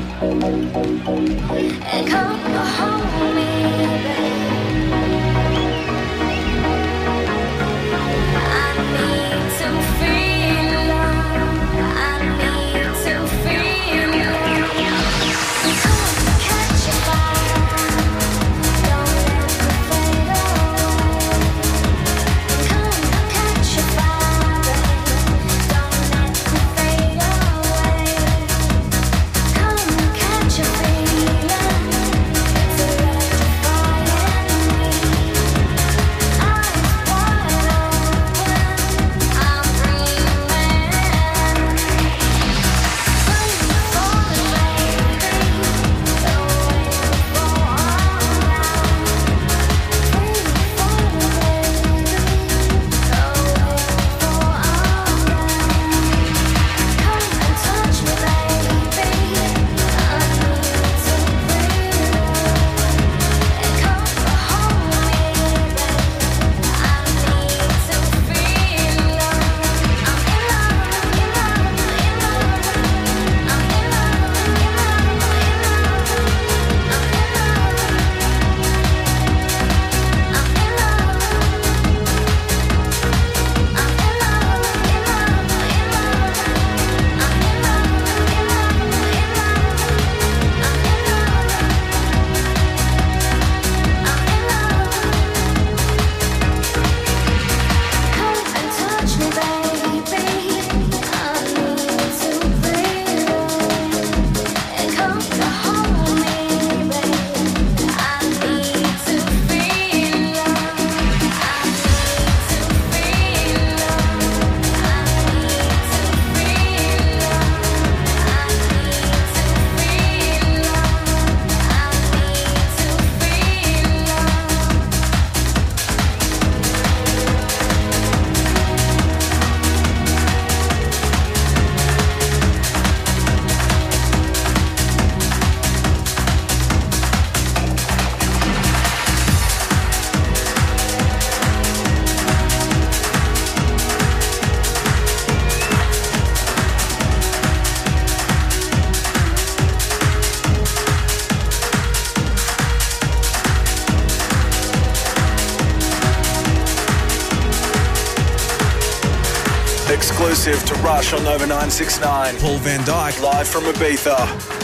Come home with me. Exclusive to Rush on Nova 969. Paul Van Dyk live from Ibiza.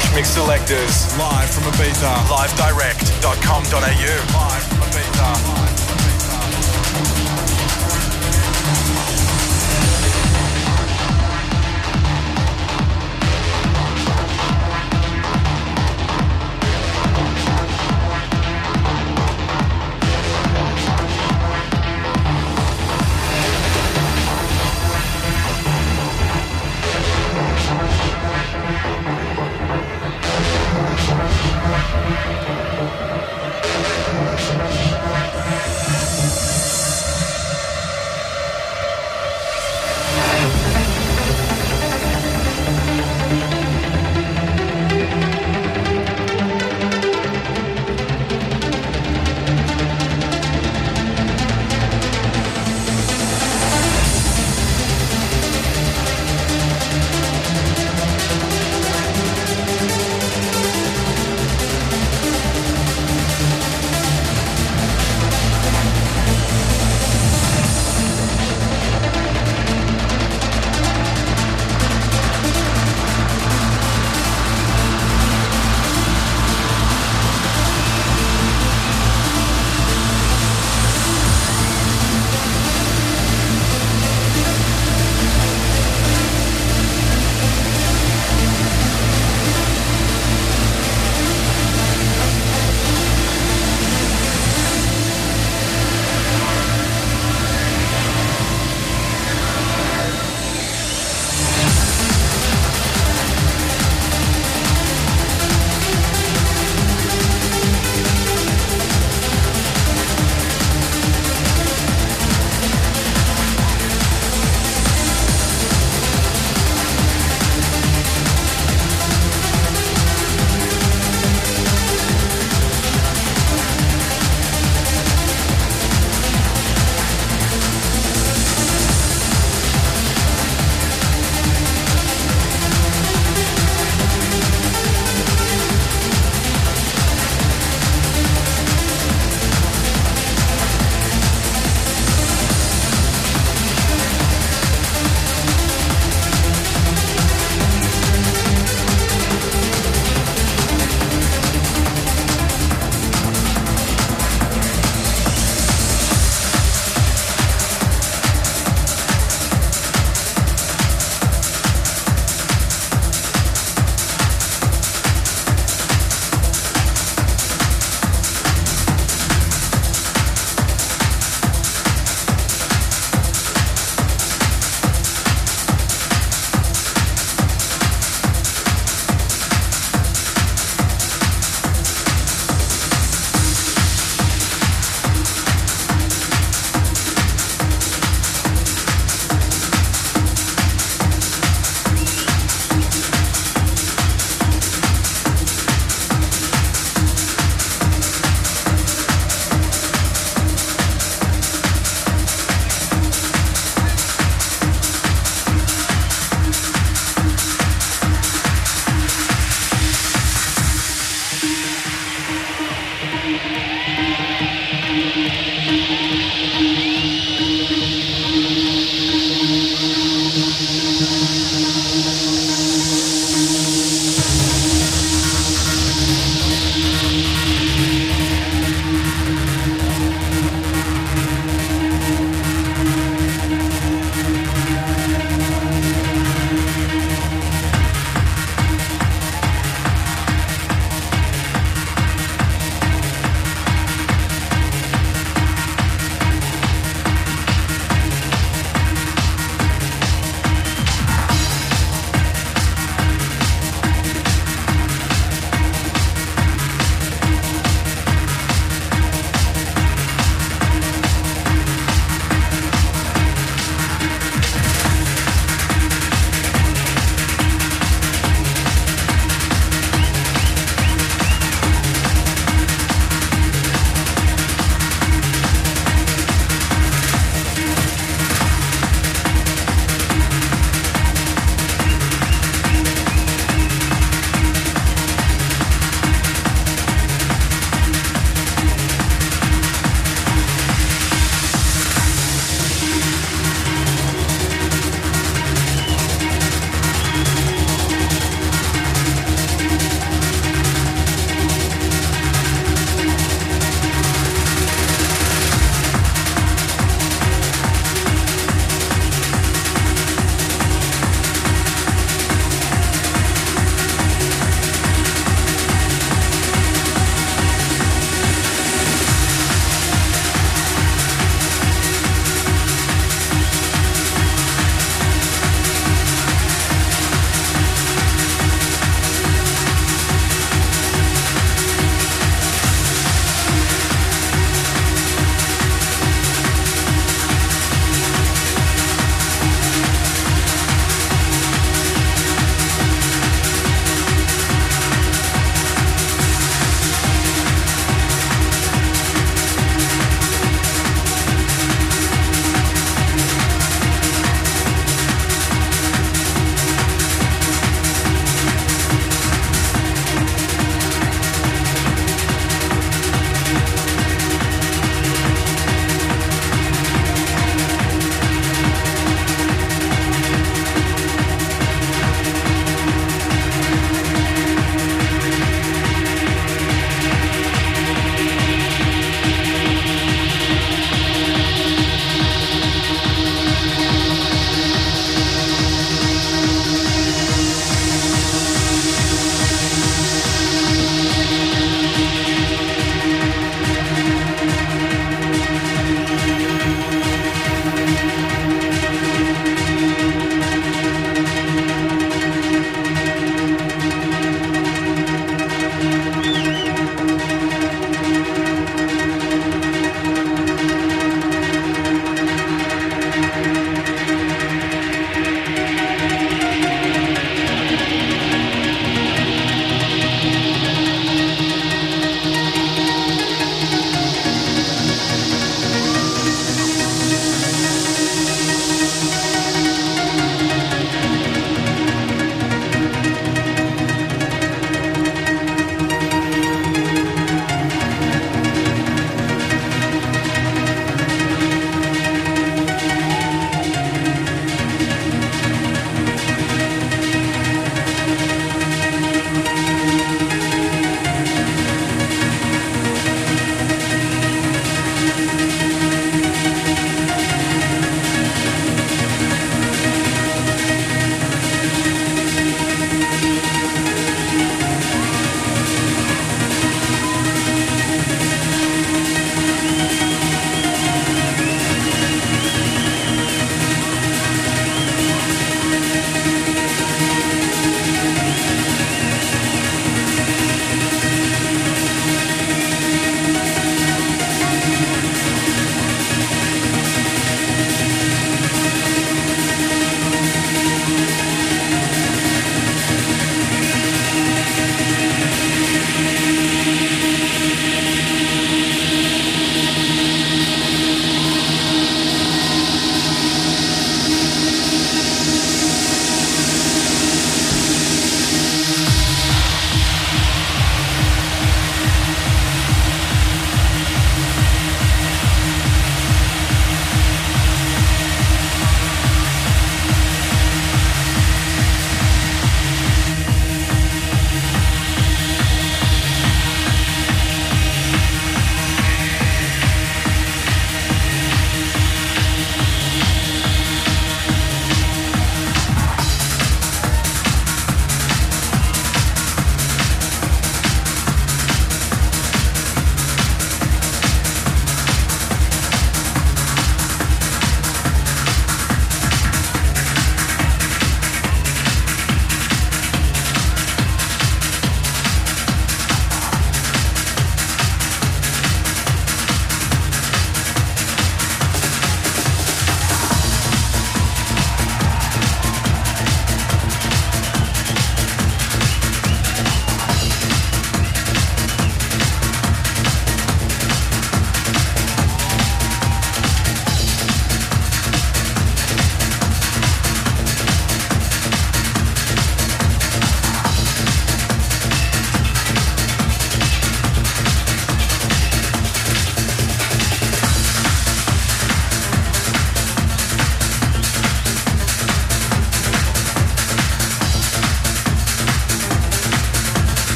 Lush Mix Selectors. Live from Ibiza. Livedirect.com.au. Live from Ibiza.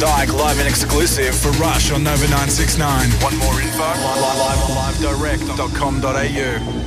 Dyk live and exclusive for Rush on Nova 969. Want more info? livedirect.com.au.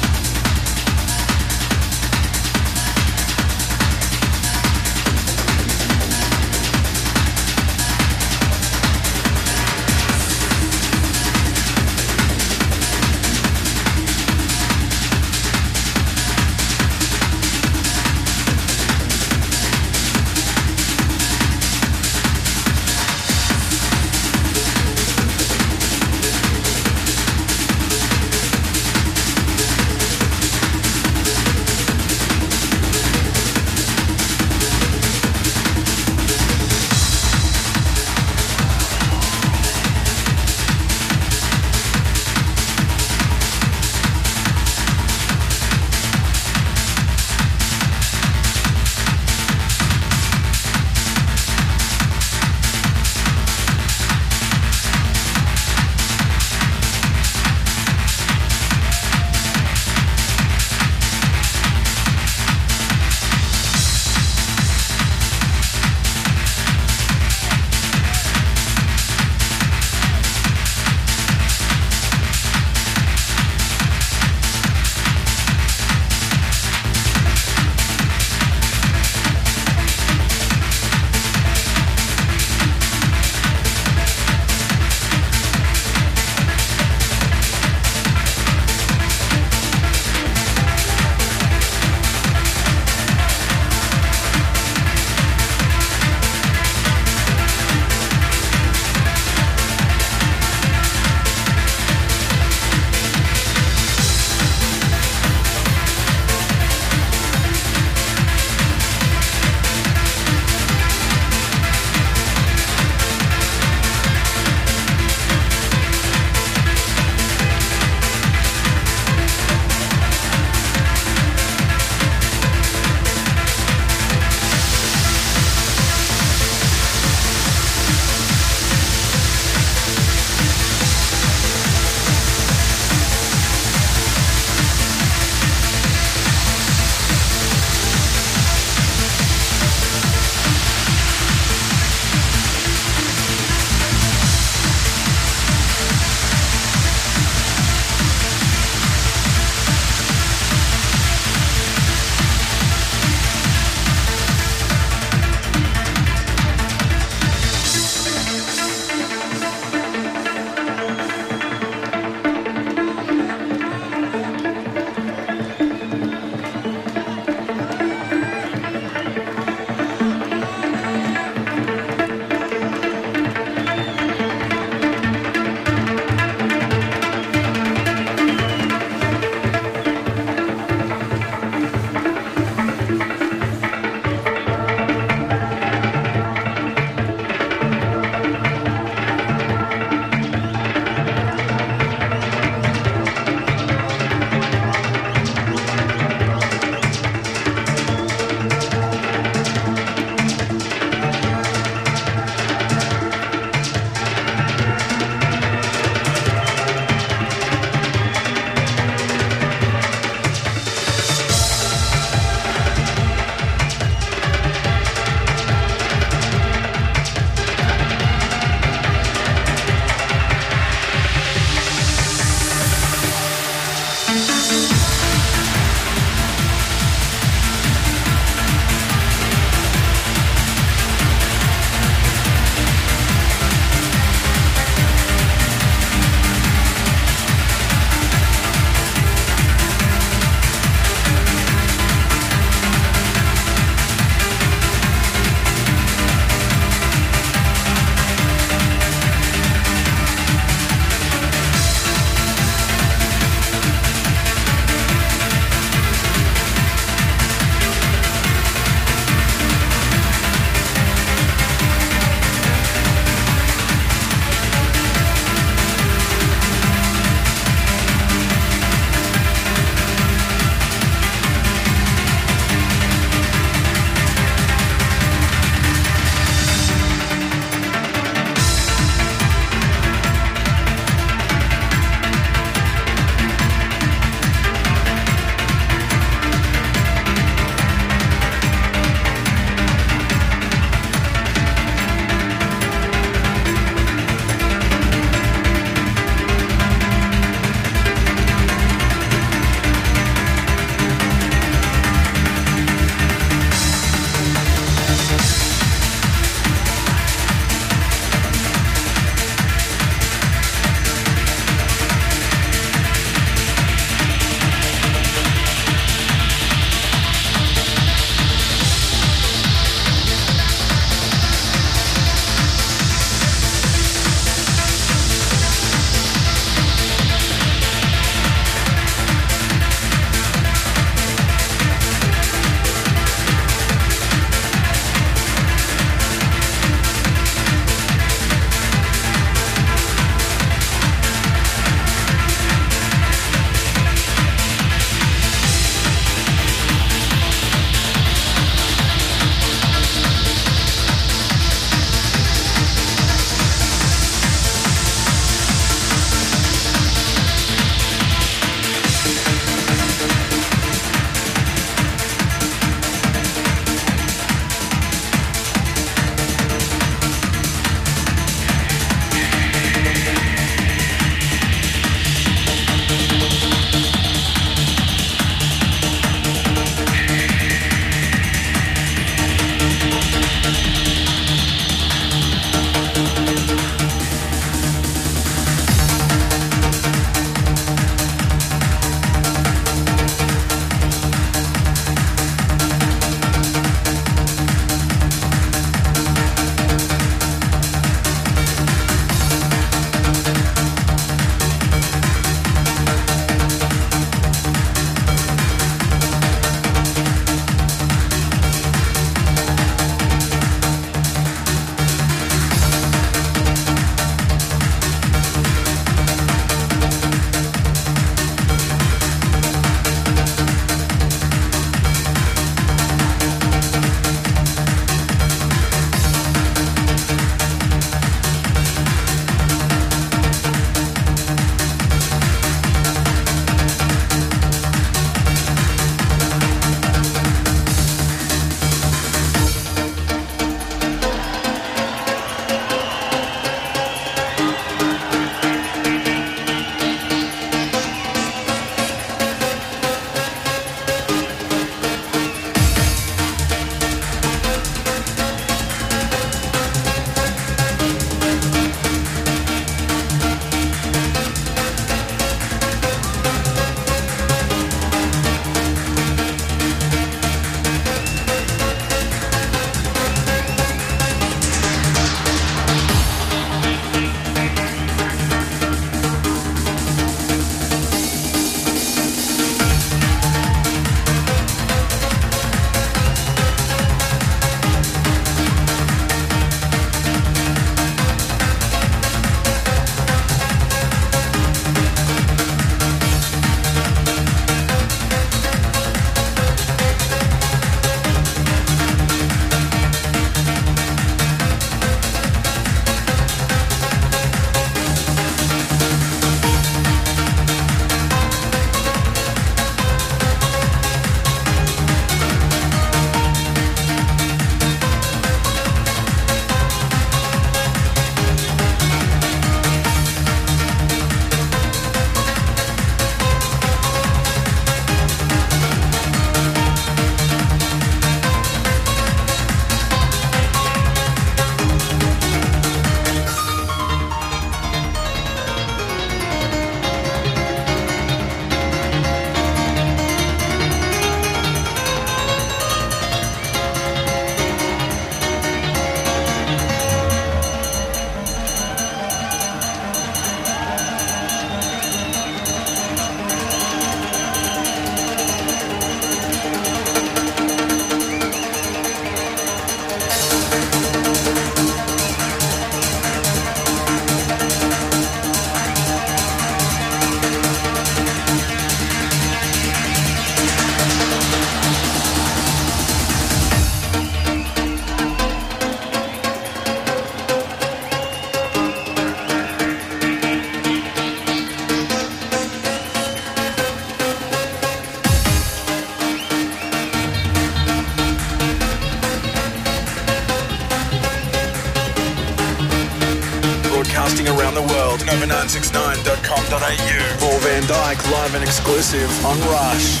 broadcasting around the world. Nova969.com.au. Paul Van Dyk, live and exclusive on Rush.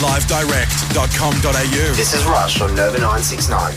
livedirect.com.au. This is Rush on Nova 969.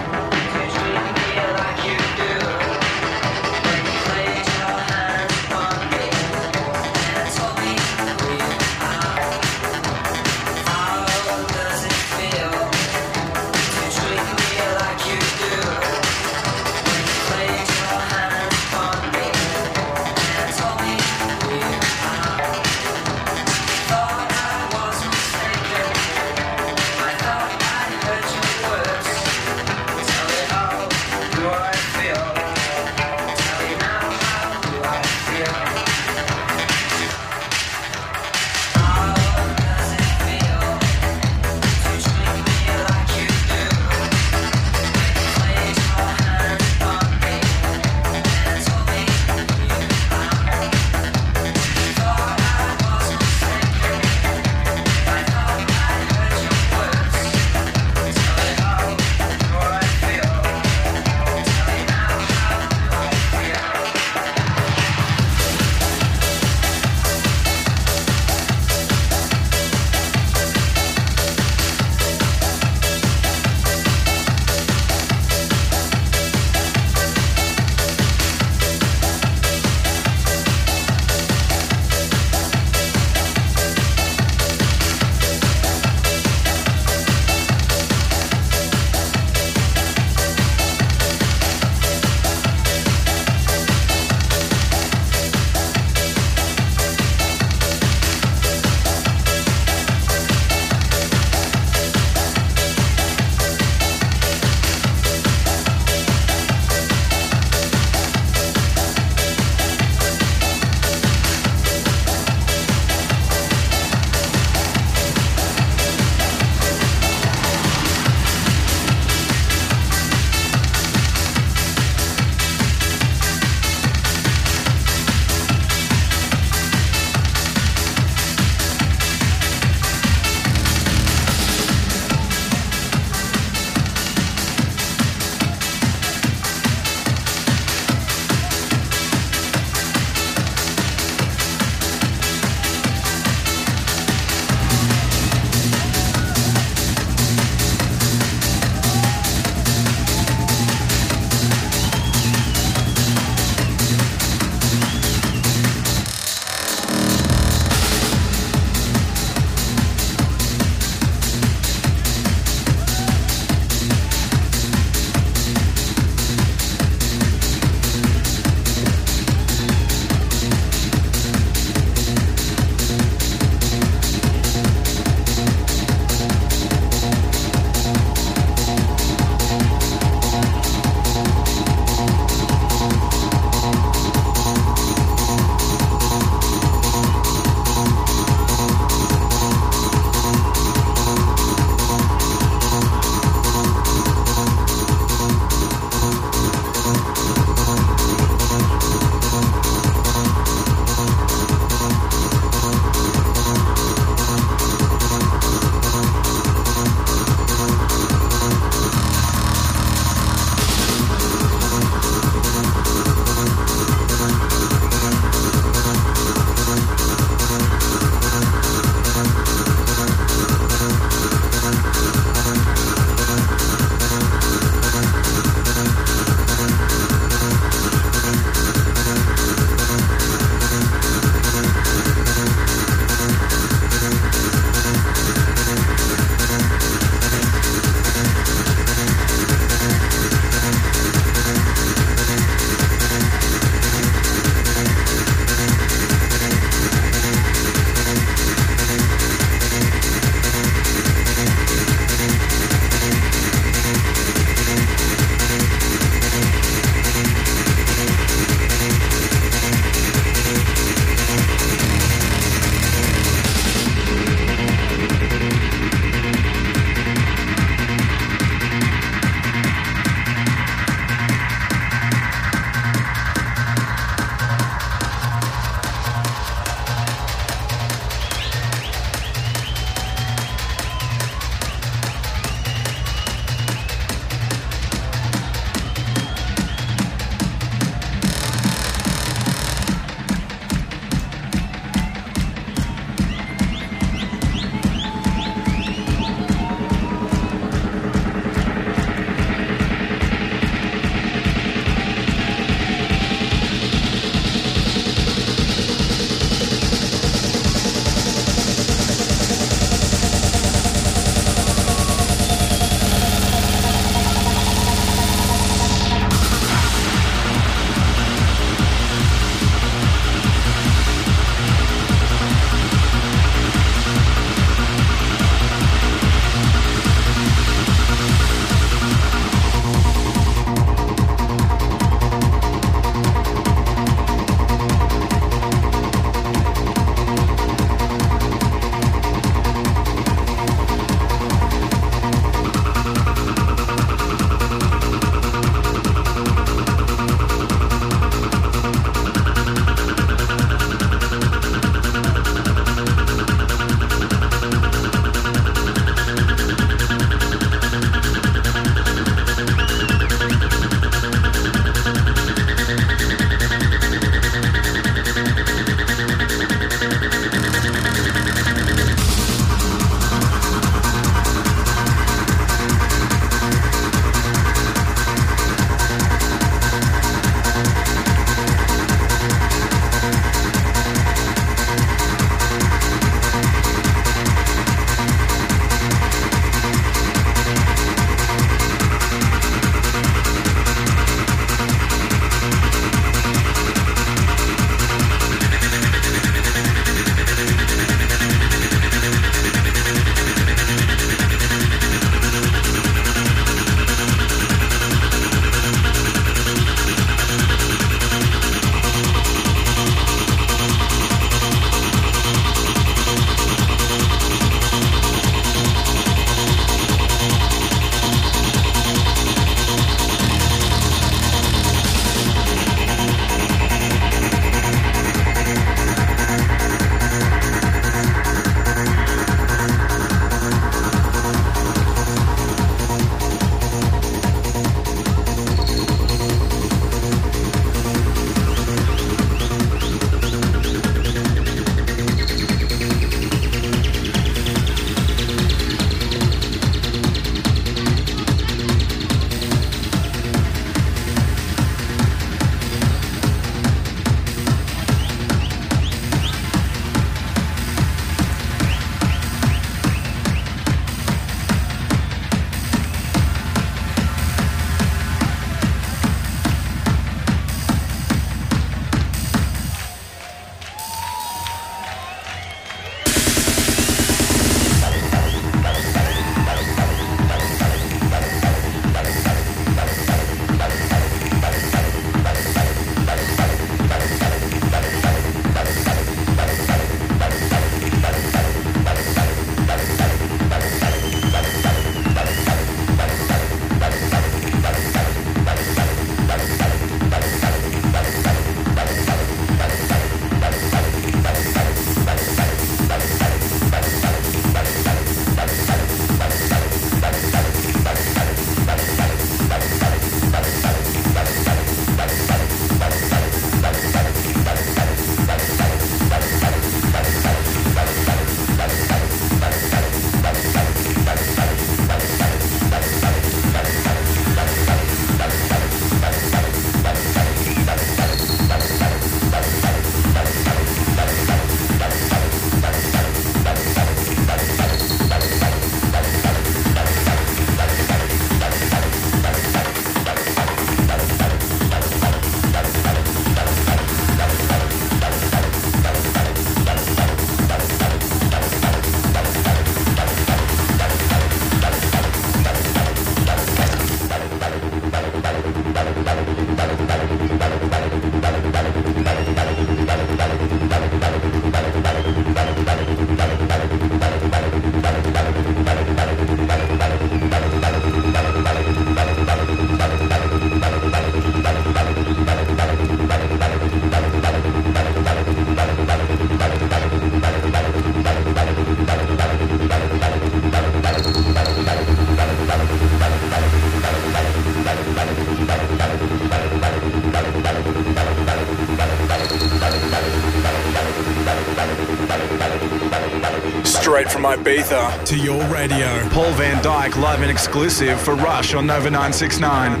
Straight from Ibiza to your radio. Paul Van Dyk live and exclusive for Rush on Nova 969.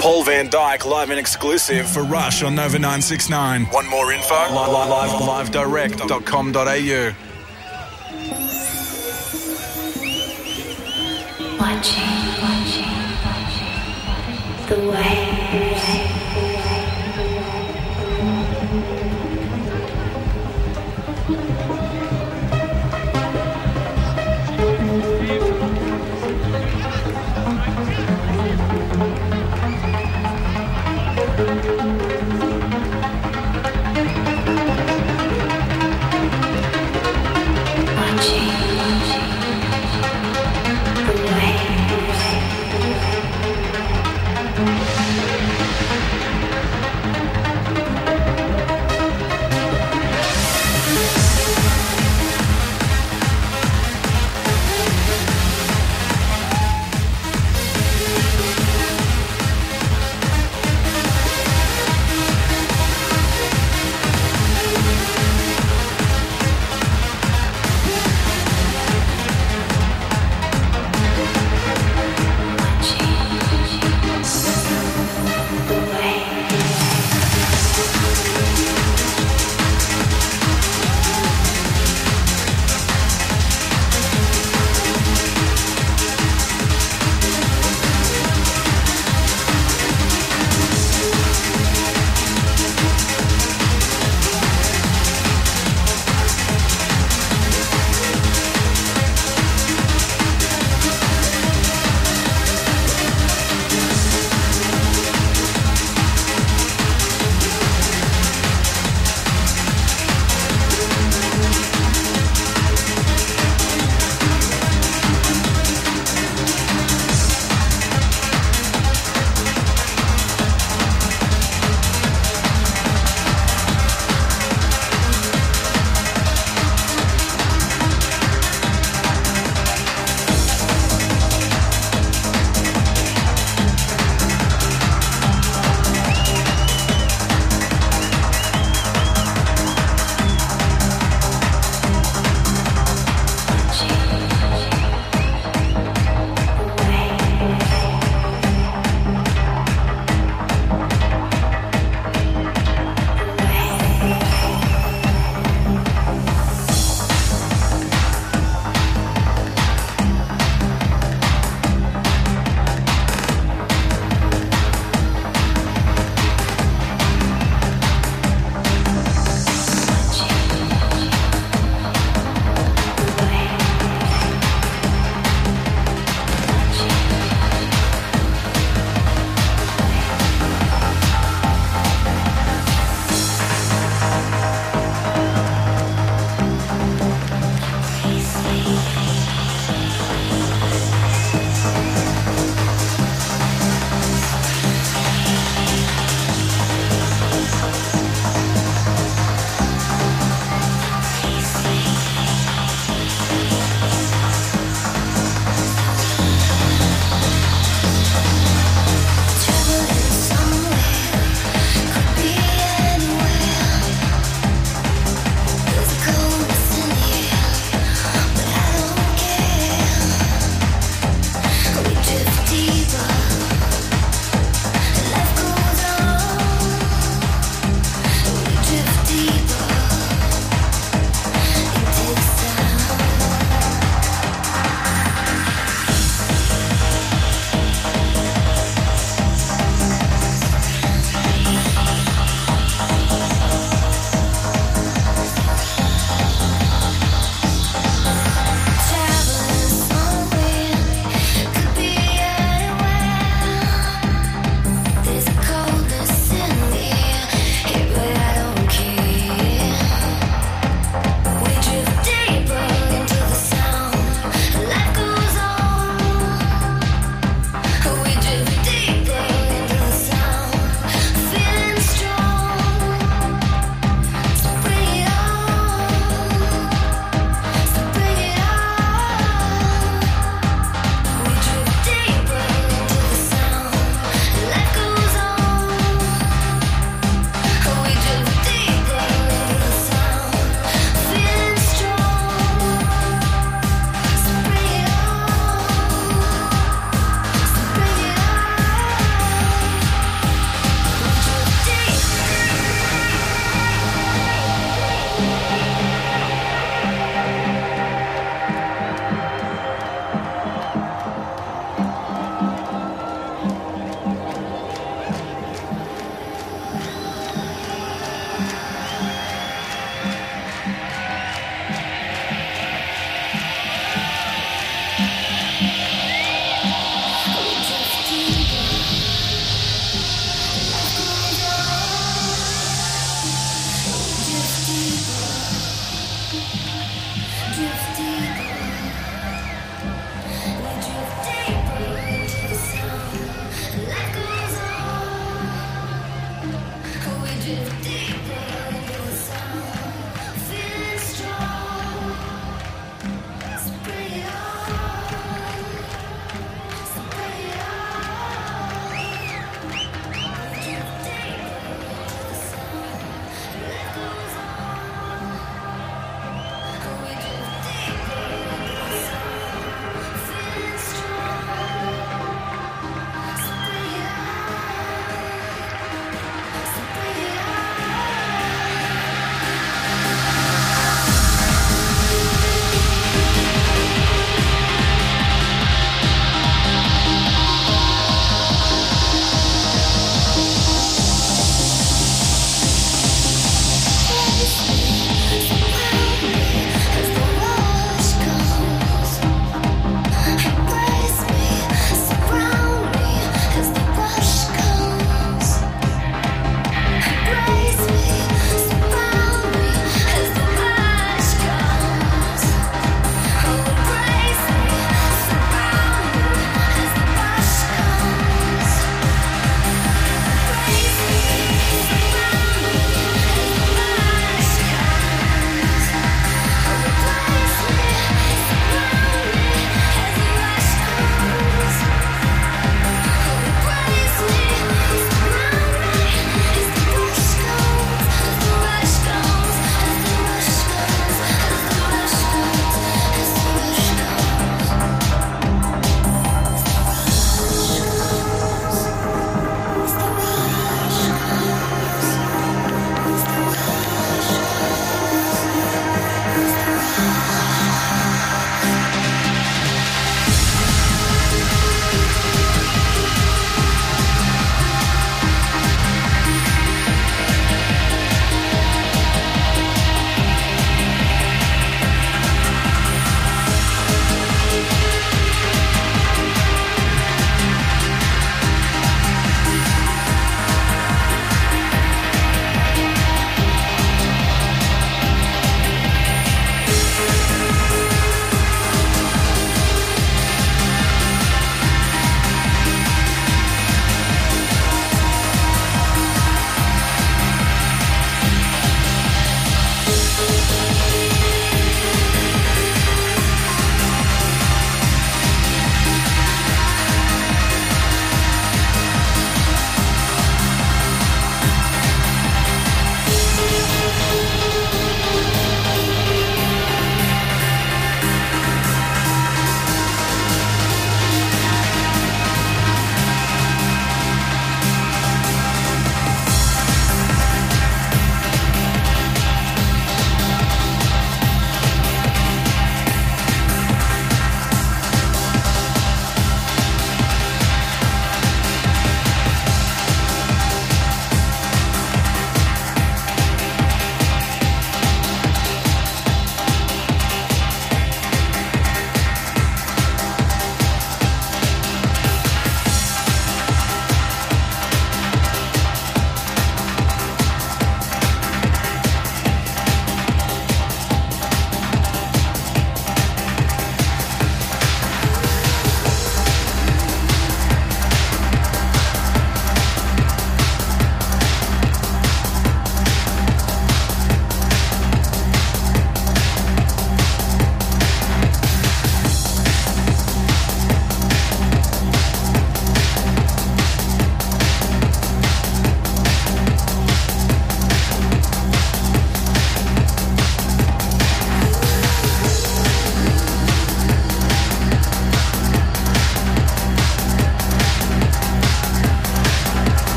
Paul Van Dyk live and exclusive for Rush on Nova 969. Want more info? livedirect.com.au. Watching the waves.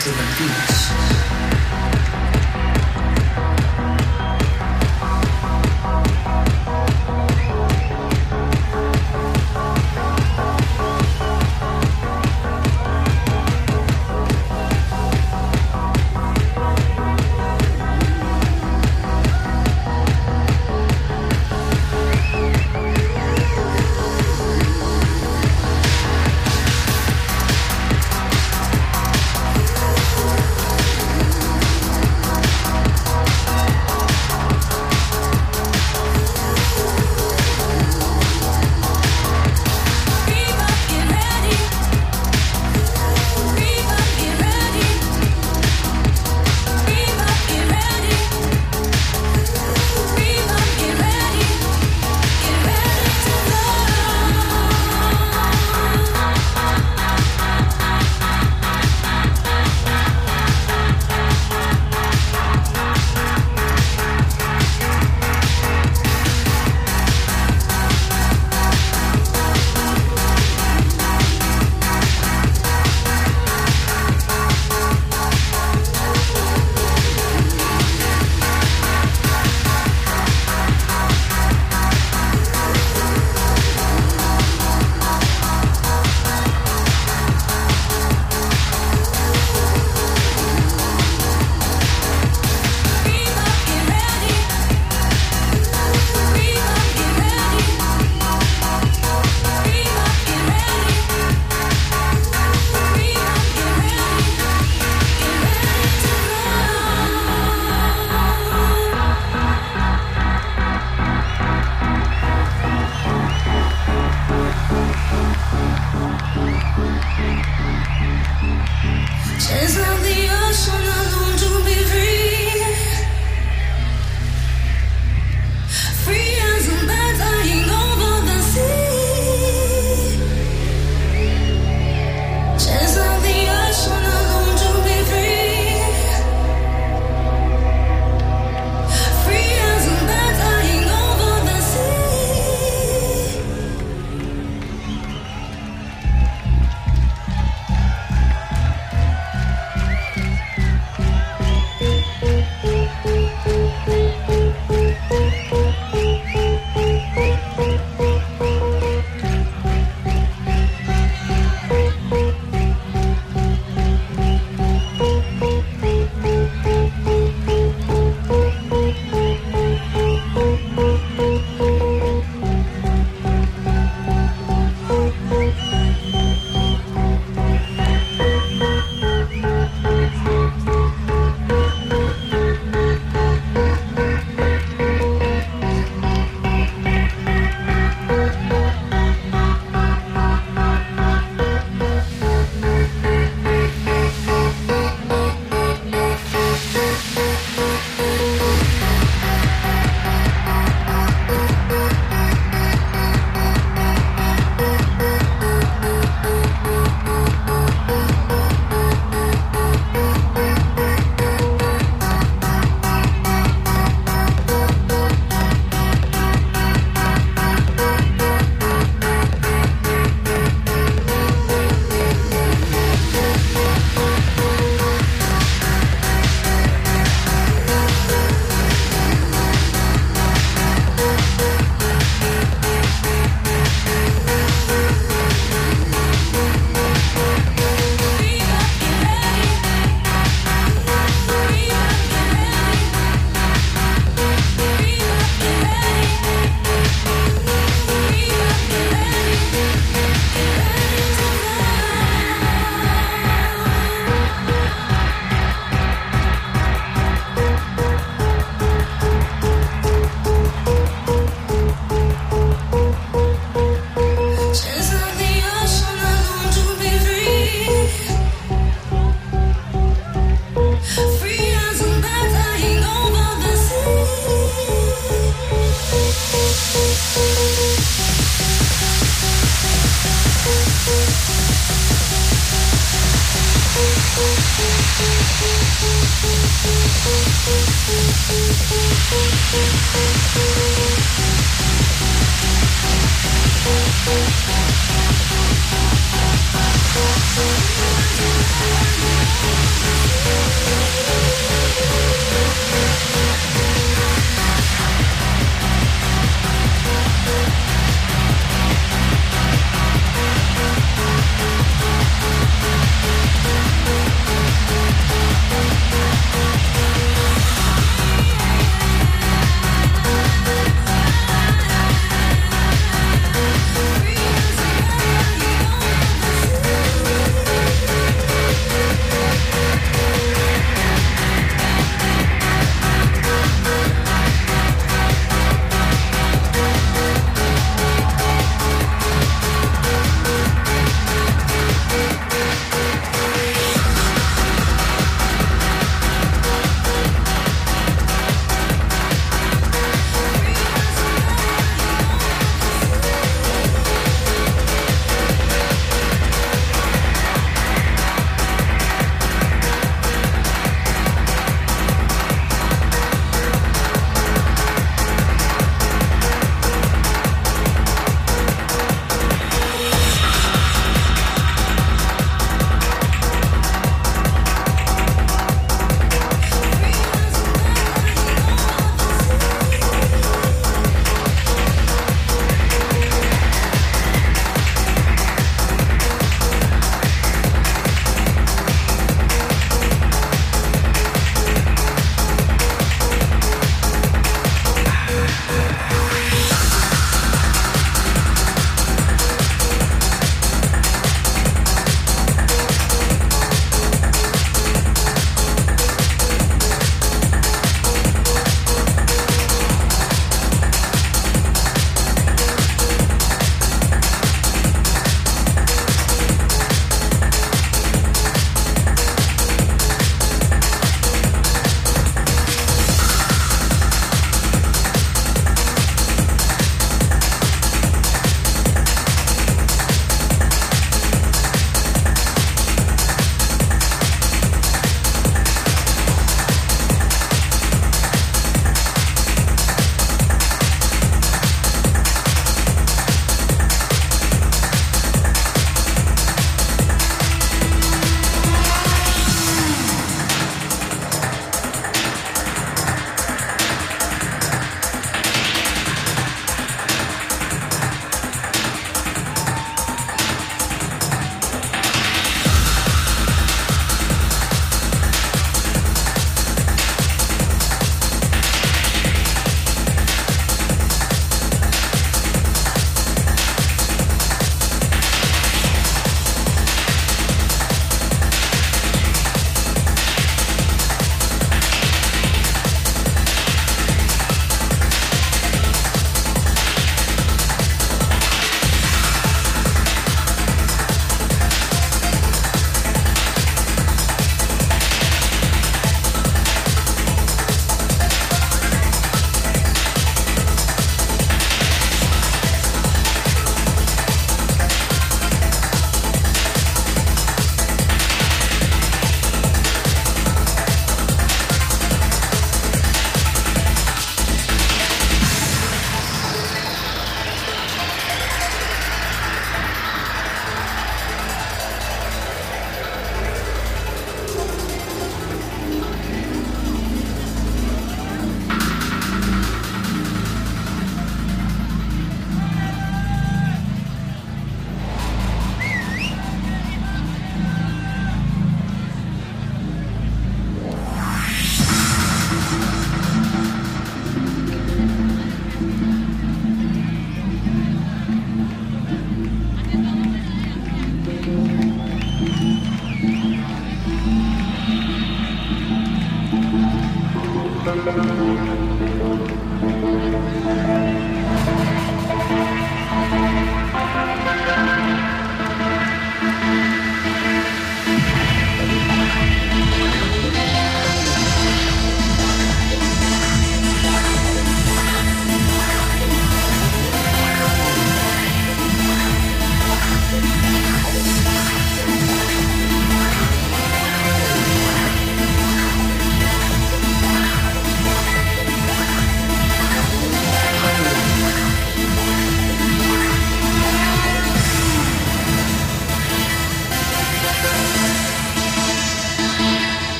to the beach.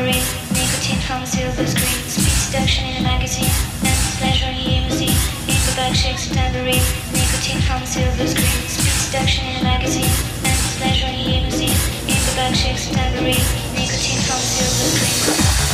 Marine, nicotine from a silver screen, speed seduction in a magazine, men's pleasure in a limousine, equal bag shakes a tambourine, nicotine from a silver screen, speed seduction in a magazine, men's pleasure in a limousine, equal bag shakes a tambourine, nicotine from a silver screen.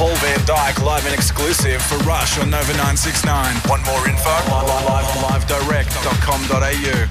Paul Van Dyk live and exclusive for Rush on Nova 969. Want more info? livedirect.com.au.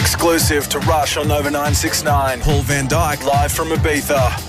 Exclusive to Rush on Nova 969. Paul Van Dyk live from Ibiza.